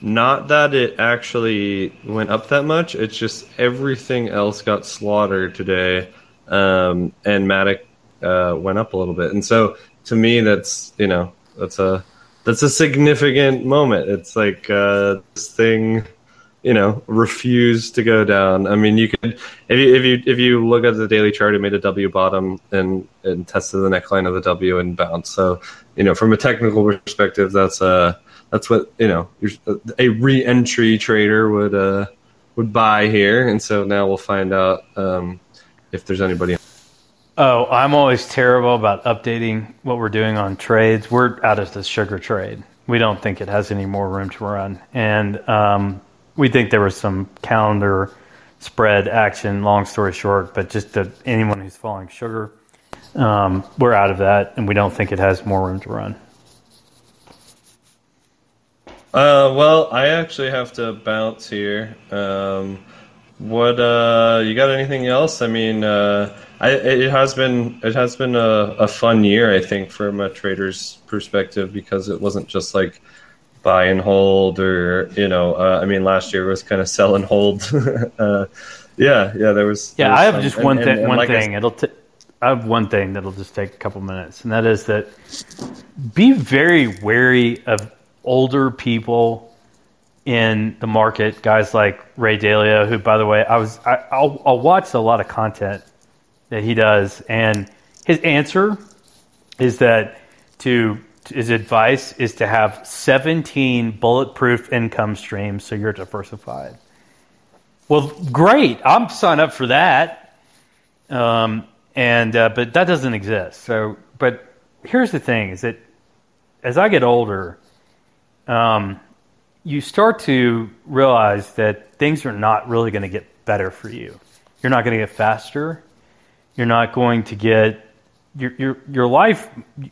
not that it actually went up that much. It's just everything else got slaughtered today, um, and Matic uh, went up a little bit. And so to me, that's you know that's a that's a significant moment. It's like uh, this thing. You know, refuse to go down. I mean, you could if you if you if you look at the daily chart, it made a W bottom and and tested the neckline of the W and bounced. So, you know, from a technical perspective, that's uh that's what you know a re-entry trader would uh would buy here. And so now we'll find out um, if there's anybody. Oh, I'm always terrible about updating what we're doing on trades. We're out of the sugar trade. We don't think it has any more room to run, and um. We think there was some calendar spread action, long story short, but just to anyone who's following sugar, um, we're out of that, and we don't think it has more room to run. Uh, well, I actually have to bounce here. Um, what uh, you got? Anything else? I mean, uh, I, it has been it has been a, a fun year, I think, from a trader's perspective, because it wasn't just like buy and hold, or you know, uh, I mean, last year was kind of sell and hold. uh, yeah, yeah, there was. Yeah, there was I have some, just one and, thing. And, and one like thing. I... It'll. T- I have one thing that'll just take a couple minutes, and that is that be very wary of older people in the market. Guys like Ray Dalio, who, by the way, I was. I, I'll, I'll watch a lot of content that he does, and his answer is that to. His advice is to have seventeen bulletproof income streams so you're diversified. Well, great. I'm signed up for that. Um, and uh, but that doesn't exist. So, but here's the thing is that as I get older, um, you start to realize that things are not really going to get better for you. You're not going to get faster. You're not going to get... Your your your life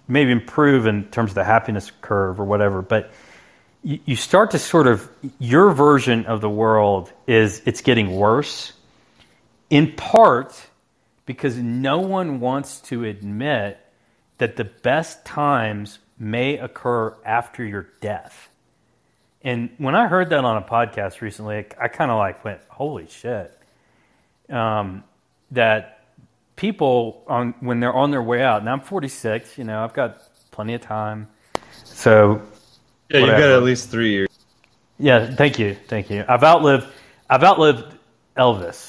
may improve in terms of the happiness curve or whatever, but you, you start to sort of, your version of the world is it's getting worse, in part because no one wants to admit that the best times may occur after your death. And when I heard that on a podcast recently, I, I kind of like went, holy shit, um, that... people on when they're on their way out. Now I'm forty-six, you know, I've got plenty of time. So yeah, whatever. You've got at least three years. Yeah, thank you, thank you. I've outlived, I've outlived Elvis,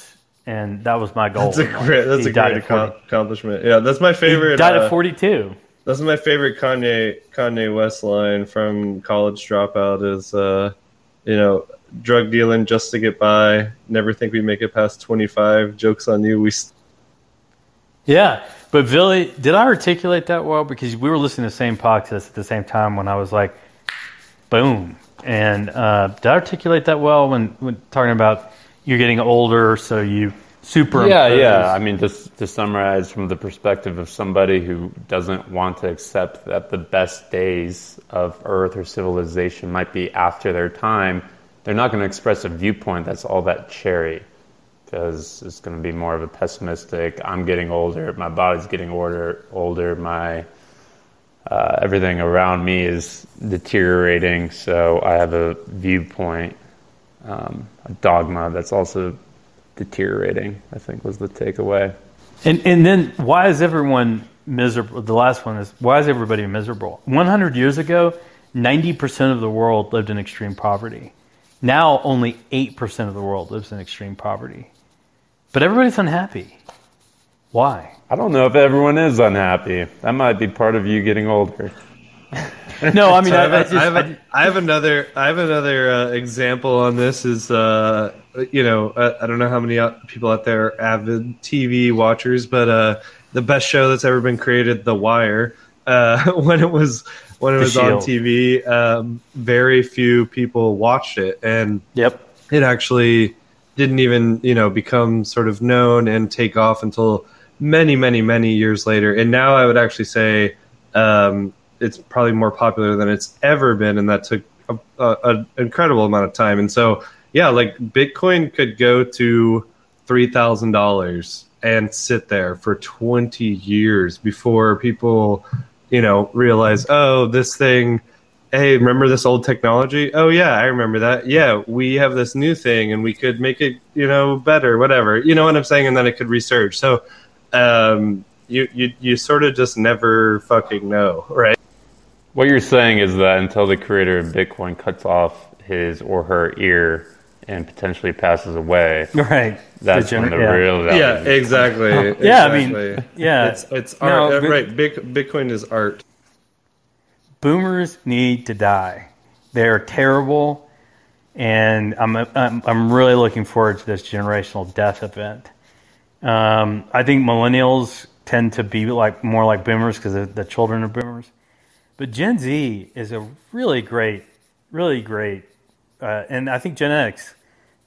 and that was my goal. That's a great, that's a great accomplishment. Yeah, that's my favorite. He died uh, at forty-two. That's my favorite Kanye Kanye West line from College Dropout is, uh, you know, drug dealing just to get by. Never think we make it past twenty-five. Jokes on you, we. St- Yeah, but Villy, did I articulate that well? Because we were listening to the same podcast at the same time when I was like, boom. And uh, did I articulate that well when, when talking about you're getting older, so you superimpose? Yeah, yeah. I mean, just to summarize from the perspective of somebody who doesn't want to accept that the best days of Earth or civilization might be after their time, they're not going to express a viewpoint that's all that cherry. because it's going to be more of a pessimistic, I'm getting older, my body's getting older, older my uh, everything around me is deteriorating, so I have a viewpoint, um, a dogma that's also deteriorating, I think was the takeaway. And and then why is everyone miserable? The last one is, why is everybody miserable? one hundred years ago, ninety percent of the world lived in extreme poverty. Now only eight percent of the world lives in extreme poverty. But everybody's unhappy. Why? I don't know if everyone is unhappy. That might be part of you getting older. No, I mean, so I, I, I, just, I, have a, I have another, I have another uh, example on this is, uh, you know, I, I don't know how many people out there are avid T V watchers, but uh, the best show that's ever been created, The Wire, uh, when it was... When it was on T V, um, very few people watched it, and yep. It actually didn't even, you know, become sort of known and take off until many, many, many years later. And now I would actually say um, it's probably more popular than it's ever been, and that took an incredible amount of time. And so, yeah, like Bitcoin could go to three thousand dollars and sit there for twenty years before people... you know, realize, oh, this thing, hey, remember this old technology? Oh, yeah, I remember that. Yeah, we have this new thing and we could make it, you know, better, whatever. You know what I'm saying? And then it could resurge. So um, you, you, you sort of just never fucking know, right? What you're saying is that until the creator of Bitcoin cuts off his or her ear and potentially passes away, right? That's the gener- when the yeah. real value. Yeah, exactly. yeah, exactly. I mean, yeah, it's it's art. No, uh, Bi- right, Big, Bitcoin is art. Boomers need to die. They are terrible, and I'm I'm I'm really looking forward to this generational death event. Um, I think millennials tend to be like more like boomers because the, the children are boomers, but Gen Z is a really great, really great. Uh, and I think Gen X,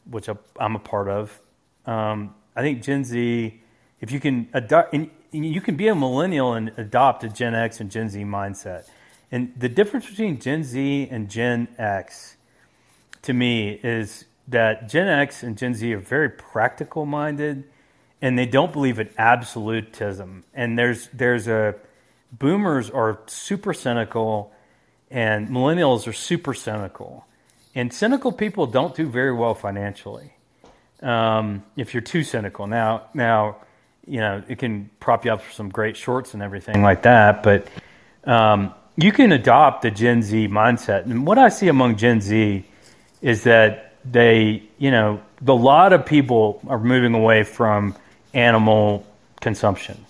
which I, I'm a part of, um, I think Gen Z, if you can adopt, and you can be a millennial and adopt a Gen X and Gen Z mindset. And the difference between Gen Z and Gen X, to me, is that Gen X and Gen Z are very practical minded, and they don't believe in absolutism. And there's there's a boomers are super cynical, and millennials are super cynical. And cynical people don't do very well financially. Um, if you're too cynical, now, now, you know, it can prop you up for some great shorts and everything like that. But um, you can adopt the Gen Z mindset. And what I see among Gen Z is that they, you know, a lot of people are moving away from animal consumption,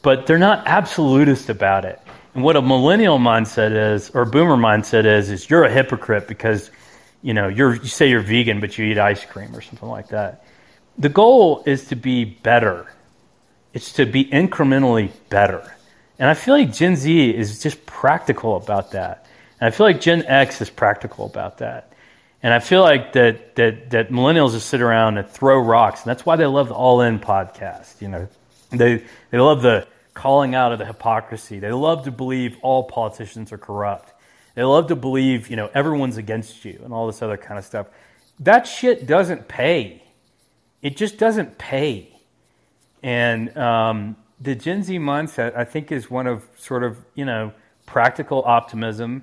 but they're not absolutist about it. And what a millennial mindset is, or boomer mindset is, is you're a hypocrite because, you know, you're, you say you're vegan, but you eat ice cream or something like that. The goal is to be better. It's to be incrementally better. And I feel like Gen Z is just practical about that. And I feel like Gen X is practical about that. And I feel like that that that millennials just sit around and throw rocks. And that's why they love the All In podcast. You know, they they love the calling out of the hypocrisy. They love to believe all politicians are corrupt. They love to believe, you know, everyone's against you and all this other kind of stuff. That shit doesn't pay. It just doesn't pay. And um, the Gen Z mindset, I think, is one of sort of, you know, practical optimism,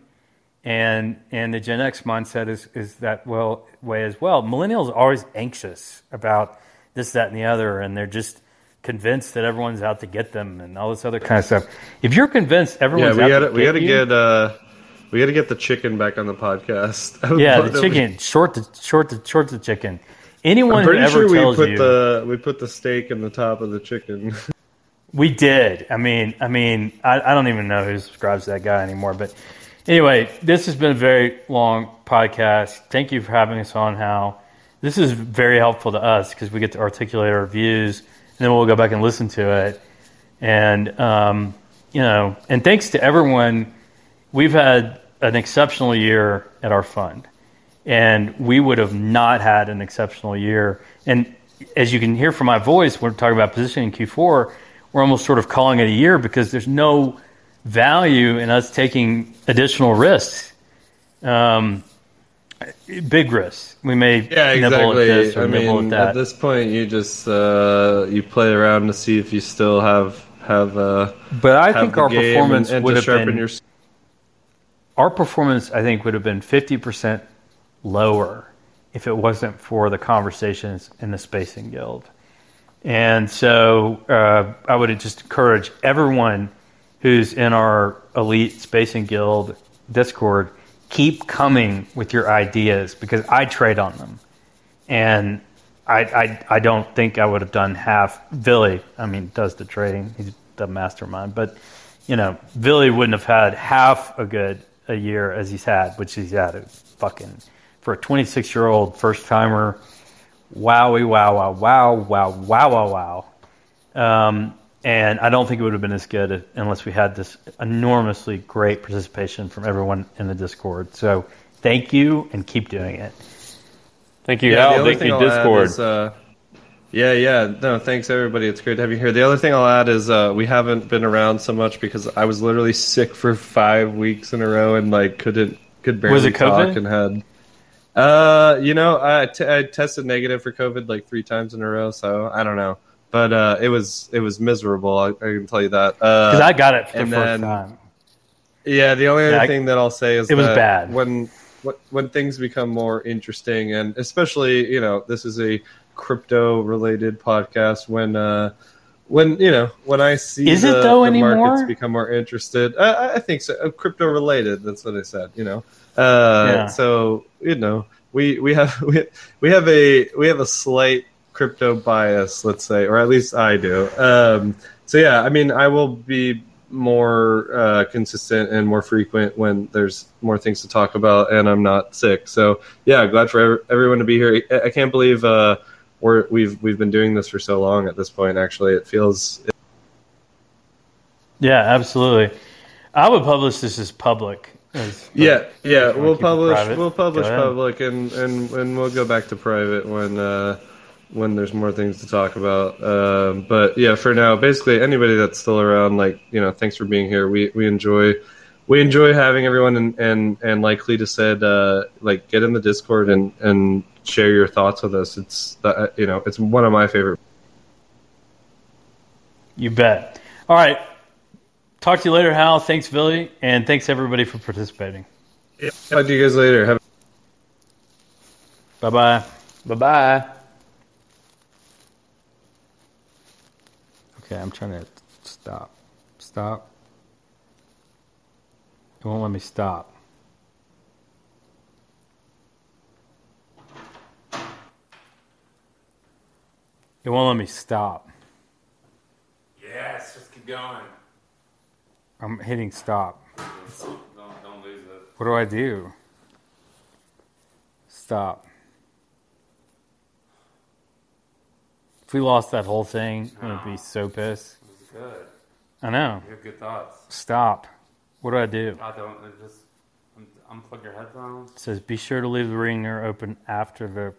and and the Gen X mindset is is that well way as well. Millennials are always anxious about this, that, and the other, and they're just convinced that everyone's out to get them and all this other kind of stuff. If you're convinced everyone's yeah, we out gotta, to get we gotta you, get uh, we gotta get the chicken back on the podcast. Yeah, the chicken. We... Short the short the short the chicken. Anyone I'm pretty who ever sure tells we put you, the we put the steak in the top of the chicken. We did. I mean, I mean, I, I don't even know who subscribes to that guy anymore. But anyway, this has been a very long podcast. Thank you for having us on, Hal. This is very helpful to us because we get to articulate our views. And then we'll go back and listen to it. And, um, you know, and thanks to everyone. We've had an exceptional year at our fund. And we would have not had an exceptional year. And as you can hear from my voice, we're talking about positioning in Q four. We're almost sort of calling it a year because there's no value in us taking additional risks. Um, big risk. We may yeah, exactly. nibble at this or I nibble mean, at that. At this point, you just uh, you play around to see if you still have have. Uh, but I have think our performance and, and would have been your... our performance. I think would have been fifty percent lower if it wasn't for the conversations in the Spacing Guild. And so uh, I would just encourage everyone who's in our elite Spacing Guild Discord, keep coming with your ideas, because I trade on them. And I I, I don't think I would have done half. Villy, I mean, does the trading. He's the mastermind. But, you know, Villy wouldn't have had half a good a year as he's had, which he's had a fucking, for a twenty-six-year-old first-timer, Wowie, wow, wow, wow, wow, wow, wow, wow. Um, and I don't think it would have been as good unless we had this enormously great participation from everyone in the Discord. So thank you, and keep doing it. Thank you, Hal. Yeah, thank you, I'll Discord. Is, uh, yeah, yeah. No, thanks, everybody. It's great to have you here. The other thing I'll add is uh, we haven't been around so much because I was literally sick for five weeks in a row and like couldn't could barely was it talk COVID? And had... Uh, you know, I, t- I tested negative for COVID like three times in a row, so I don't know. But uh, it was it was miserable. I, I can tell you that because uh, I got it for the first time. Yeah, the only other yeah, thing that I'll say is it was that bad. When when things become more interesting, and especially you know this is a crypto related podcast. When uh, when you know when I see is the, it though the markets become more interested, I, I think so. Uh, crypto related. That's what I said. You know. Uh, yeah. So you know we we have we, we have a we have a slight crypto bias, let's say, or at least I do. Um, so yeah, I mean, I will be more uh, consistent and more frequent when there's more things to talk about, and I'm not sick. So yeah, glad for everyone to be here. I, I can't believe uh, we're we've we've been doing this for so long at this point. Actually, it feels. It- yeah, absolutely. I would publish this as public. As, yeah, yeah, we'll publish, we'll publish public, and, and, and we'll go back to private when uh, when there's more things to talk about. Um, but yeah, for now, basically anybody that's still around, like you know, thanks for being here. We we enjoy we enjoy having everyone, and and, and like Cletus said, uh, like get in the Discord and, and share your thoughts with us. It's uh, you know, it's one of my favorite. You bet. All right. Talk to you later, Hal. Thanks, Villy. And thanks, everybody, for participating. Yeah, talk to you guys later. Have- Bye-bye. Bye-bye. Okay, I'm trying to stop. Stop. It won't let me stop. It won't let me stop. Yes, just keep going. I'm hitting stop. Don't, don't lose it. What do I do? Stop. If we lost that whole thing, no. I would be so pissed. It was good. I know. You have good thoughts. Stop. What do I do? I don't. I just unplug your headphones. It says, be sure to leave the ringer open after the...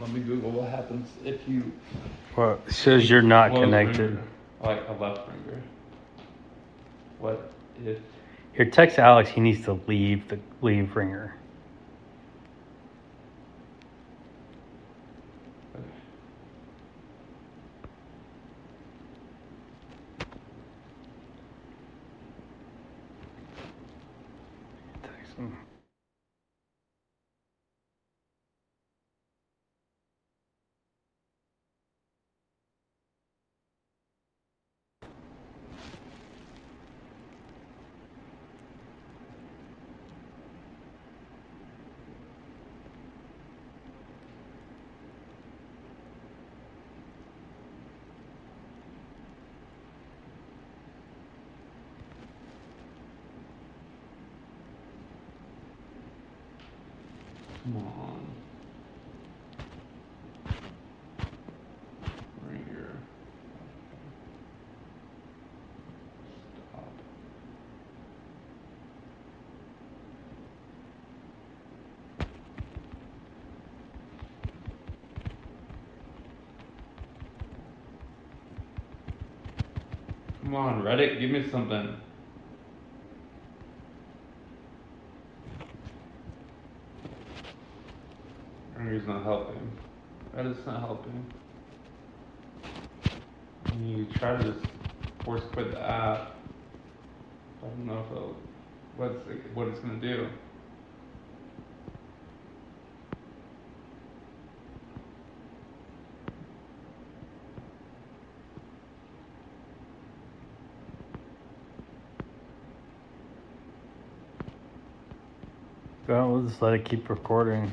Let me Google what happens if you... Well, it says you're not connected. Ringer, like a left ringer. What if... Here, text Alex. He needs to leave the leave ringer. Text him. Come on. Right here. Stop. Come on, Reddit, give me something. He's not helping. Reddit's not helping. You try to just force quit the app. I don't know if it'll, what's it, what it's gonna do. Don't, we'll just let it keep recording.